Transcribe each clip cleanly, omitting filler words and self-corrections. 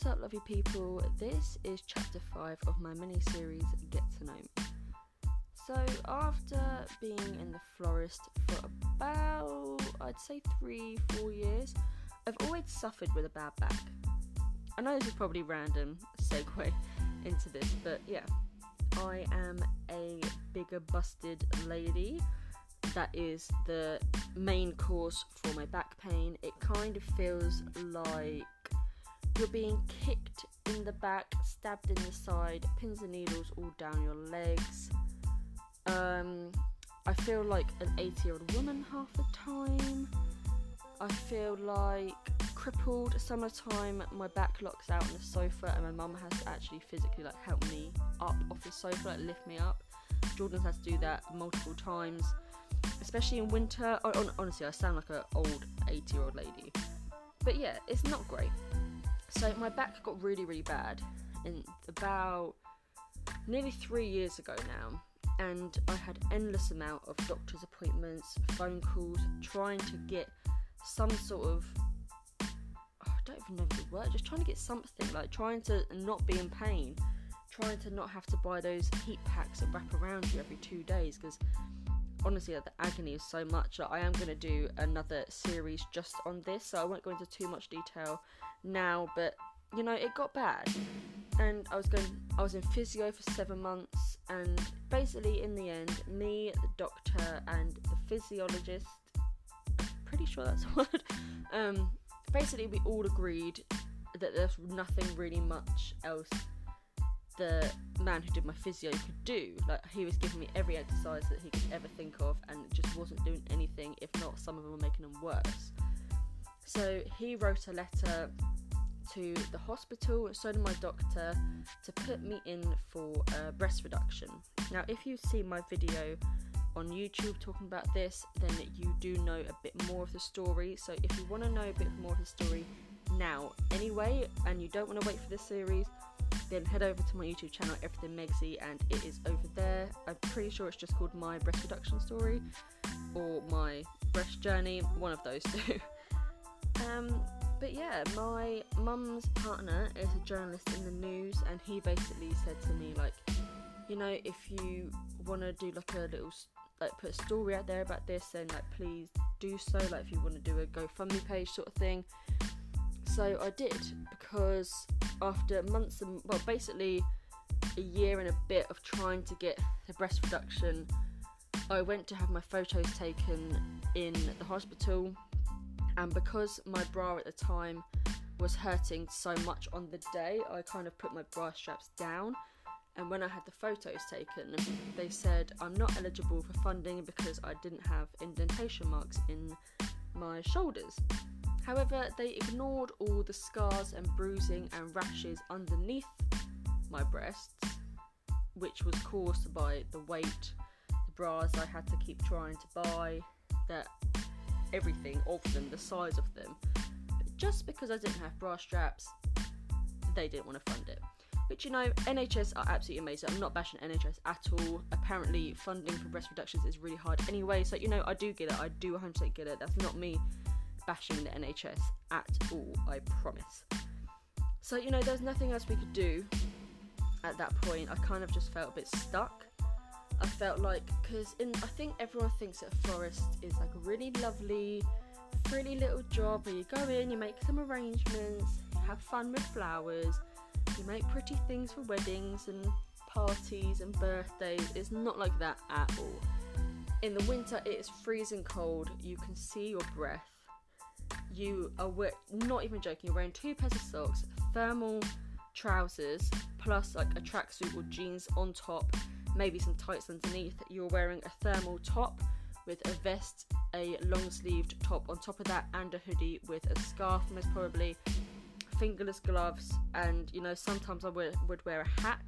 What's up, lovely people? This is chapter 5 of my mini series Get to Know Me. So after being in the florist for about, I'd say 3-4 years, I've always suffered with a bad back. I know this is probably random segue into this, but yeah, I am a bigger busted lady. That is the main cause for my back pain. It kind of feels like you're being kicked in the back, stabbed in the side, pins and needles all down your legs. I feel like an 80-year-old woman half the time. I feel like crippled. Summertime, my back locks out on the sofa and my mum has to actually physically help me up off the sofa, lift me up. Jordan's had to do that multiple times, especially in winter. Honestly, I sound like an old 80-year-old lady. But yeah, it's not great. So my back got really, really bad in about nearly 3 years ago now. And I had endless amount of doctor's appointments, phone calls, trying to get some sort of, I don't even know the word, just trying to get something, like trying to not be in pain, trying to not have to buy those heat packs that wrap around you every 2 days, because honestly, like, the agony is so much. Like, I am going to do another series just on this, so I won't go into too much detail now, but you know, it got bad. And I was in physio for 7 months, and basically in the end, me, the doctor, and the physiologist, I'm pretty sure that's a word, basically we all agreed that there's nothing really much else the man who did my physio could do. Like, he was giving me every exercise that he could ever think of, and it just wasn't doing anything, if not some of them were making them worse. So he wrote a letter to the hospital, so did my doctor, to put me in for breast reduction. Now, if you see my video on YouTube talking about this, then you do know a bit more of the story. So if you want to know a bit more of the story now anyway, and you don't want to wait for this series, then head over to my YouTube channel, Everything Megsy, and it is over there. I'm pretty sure it's just called My Breast Reduction Story, or My Breast Journey, one of those two. But yeah, my mum's partner is a journalist in the news, and he basically said to me, like, you know, if you want to do like a little, like, put a story out there about this, then like please do so, like if you want to do a GoFundMe page sort of thing. So I did, because after months and, well, basically a year and a bit of trying to get the breast reduction, I went to have my photos taken in the hospital. And because my bra at the time was hurting so much on the day, I kind of put my bra straps down. And when I had the photos taken, they said I'm not eligible for funding because I didn't have indentation marks in my shoulders. However, they ignored all the scars and bruising and rashes underneath my breasts, which was caused by the weight, the bras I had to keep trying to buy, that everything of them, the size of them. But just because I didn't have bra straps, they didn't want to fund it. Which, you know, NHS are absolutely amazing. I'm not bashing NHS at all. Apparently funding for breast reductions is really hard anyway, so you know, I do get it. I do 100% get it. That's not me bashing the NHS at all, I promise. So you know, there's nothing else we could do at that point. I kind of just felt a bit stuck. I felt like, because I think everyone thinks that a florist is like a really lovely, frilly little job where you go in, you make some arrangements, you have fun with flowers, you make pretty things for weddings and parties and birthdays. It's not like that at all. In the winter, it is freezing cold, you can see your breath, you are not even joking, you're wearing 2 pairs of socks, thermal trousers, plus like a tracksuit or jeans on top, maybe some tights underneath. You're wearing a thermal top with a vest, a long sleeved top on top of that, and a hoodie with a scarf, most probably, fingerless gloves, and you know, sometimes I would wear a hat,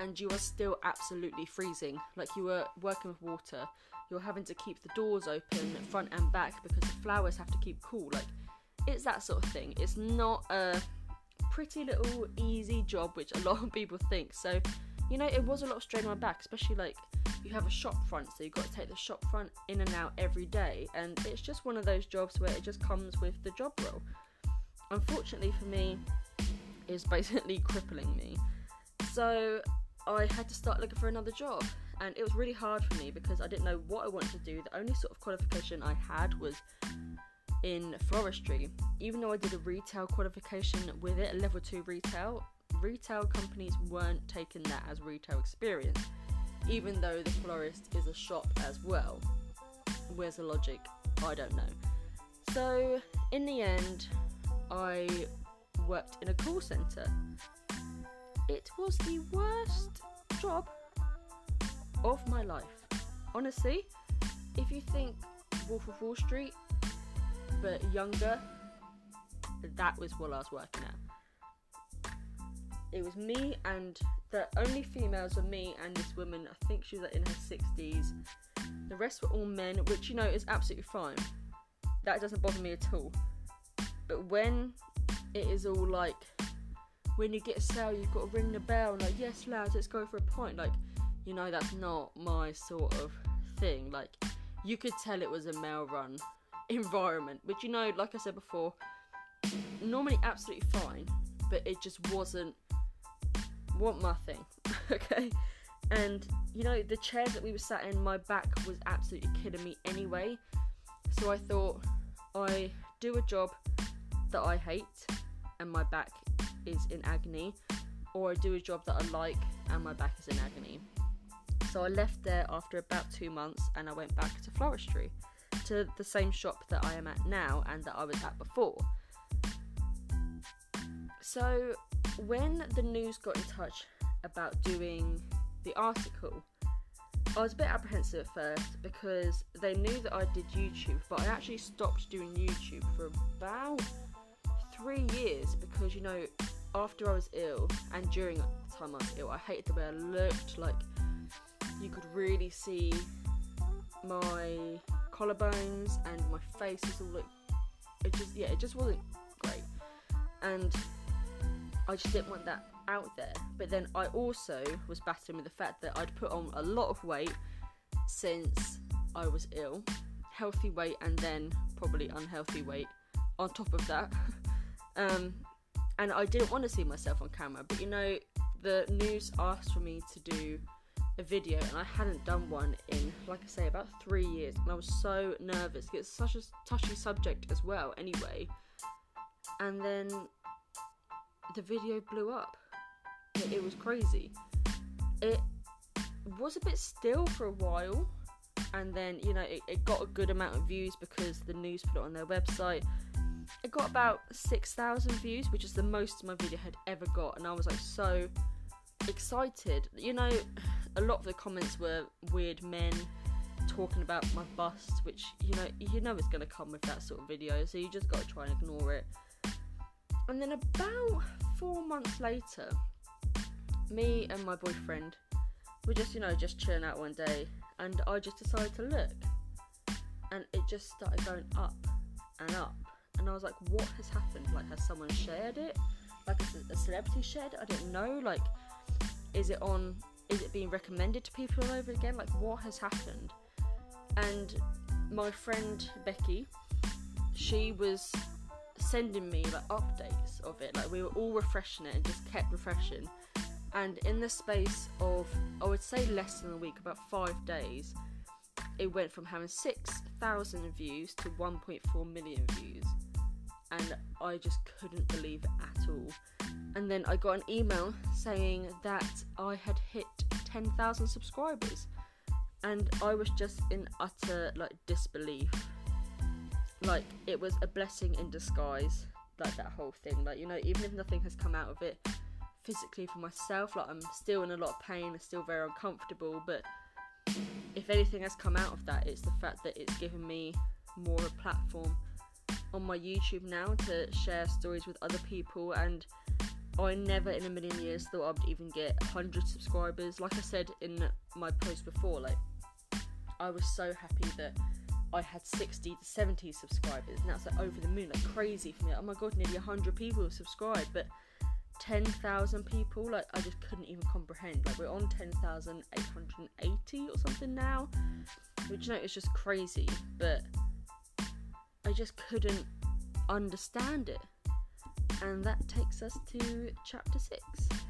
and you are still absolutely freezing. Like, you were working with water, you're having to keep the doors open front and back because the flowers have to keep cool. Like, it's that sort of thing. It's not a pretty little easy job, which a lot of people think. So you know, it was a lot of strain on my back, especially like you have a shop front, so you've got to take the shop front in and out every day, and it's just one of those jobs where it just comes with the job role. Unfortunately for me, is basically crippling me. So I had to start looking for another job, and it was really hard for me because I didn't know what I wanted to do. The only sort of qualification I had was in floristry, even though I did a retail qualification with it, a level 2 retail companies weren't taking that as retail experience, even though the florist is a shop as well. Where's the logic? I don't know. So in the end, I worked in a call centre. It was the worst job of my life. Honestly, if you think Wolf of Wall Street, but younger, that was what I was working at. It was me and the only females were me and this woman. I think she was in her 60s. The rest were all men, which, you know, is absolutely fine. That doesn't bother me at all. But when it is all like, when you get a sale, you've got to ring the bell, like, yes, lads, let's go for a pint. Like, you know, that's not my sort of thing. Like, you could tell it was a male-run environment, which, you know, like I said before, normally absolutely fine, but it just wasn't my thing, okay? And, you know, the chairs that we were sat in, my back was absolutely killing me anyway, so I thought, I do a job that I hate, and my back is in agony, or I do a job that I like, and my back is in agony. So I left there after about 2 months, and I went back to floristry, to the same shop that I am at now and that I was at before. So when the news got in touch about doing the article, I was a bit apprehensive at first because they knew that I did YouTube, but I actually stopped doing YouTube for about 3 years because, you know, after I was ill and during the time I was ill, I hated the way I looked. Like, you could really see my collarbones and my face is all like, it just wasn't great, and I just didn't want that out there. But then I also was battling with the fact that I'd put on a lot of weight since I was ill, healthy weight and then probably unhealthy weight on top of that, and I didn't want to see myself on camera. But, you know, the news asked for me to do a video, and I hadn't done one in, like I say, about 3 years, and I was so nervous. It's such a touchy subject as well anyway. And then the video blew up. It was crazy. It was a bit still for a while, and then, you know, it got a good amount of views because the news put it on their website. It got about 6,000 views, which is the most my video had ever got, and I was like so excited. You know, a lot of the comments were weird men talking about my bust, which, you know is going to come with that sort of video, so you just got to try and ignore it. And then about 4 months later, me and my boyfriend were just, you know, just chilling out one day, and I just decided to look, and it just started going up and up, and I was like, what has happened? Like, has someone shared it? Like, is it a celebrity shared it? I don't know. Like, is it being recommended to people all over again? Like, what has happened? And my friend Becky, she was sending me like updates of it. Like, we were all refreshing it and just kept refreshing. And in the space of, I would say, less than a week, about 5 days, it went from having 6,000 views to 1.4 million views. And I just couldn't believe it at all. And then I got an email saying that I had hit 10,000 subscribers, and I was just in utter, like, disbelief. Like, it was a blessing in disguise, like, that whole thing. Like, you know, even if nothing has come out of it physically for myself, like, I'm still in a lot of pain, I'm still very uncomfortable, but if anything has come out of that, it's the fact that it's given me more of a platform on my YouTube now to share stories with other people. And I never in a million years thought I would even get 100 subscribers. Like I said in my post before, like, I was so happy that I had 60 to 70 subscribers, and that's like over the moon, like crazy for me. Like, oh my god, nearly 100 people have subscribed, but 10,000 people, like, I just couldn't even comprehend. Like, we're on 10,880 or something now, which, you know, is just crazy, but I just couldn't understand it. And that takes us to chapter 6.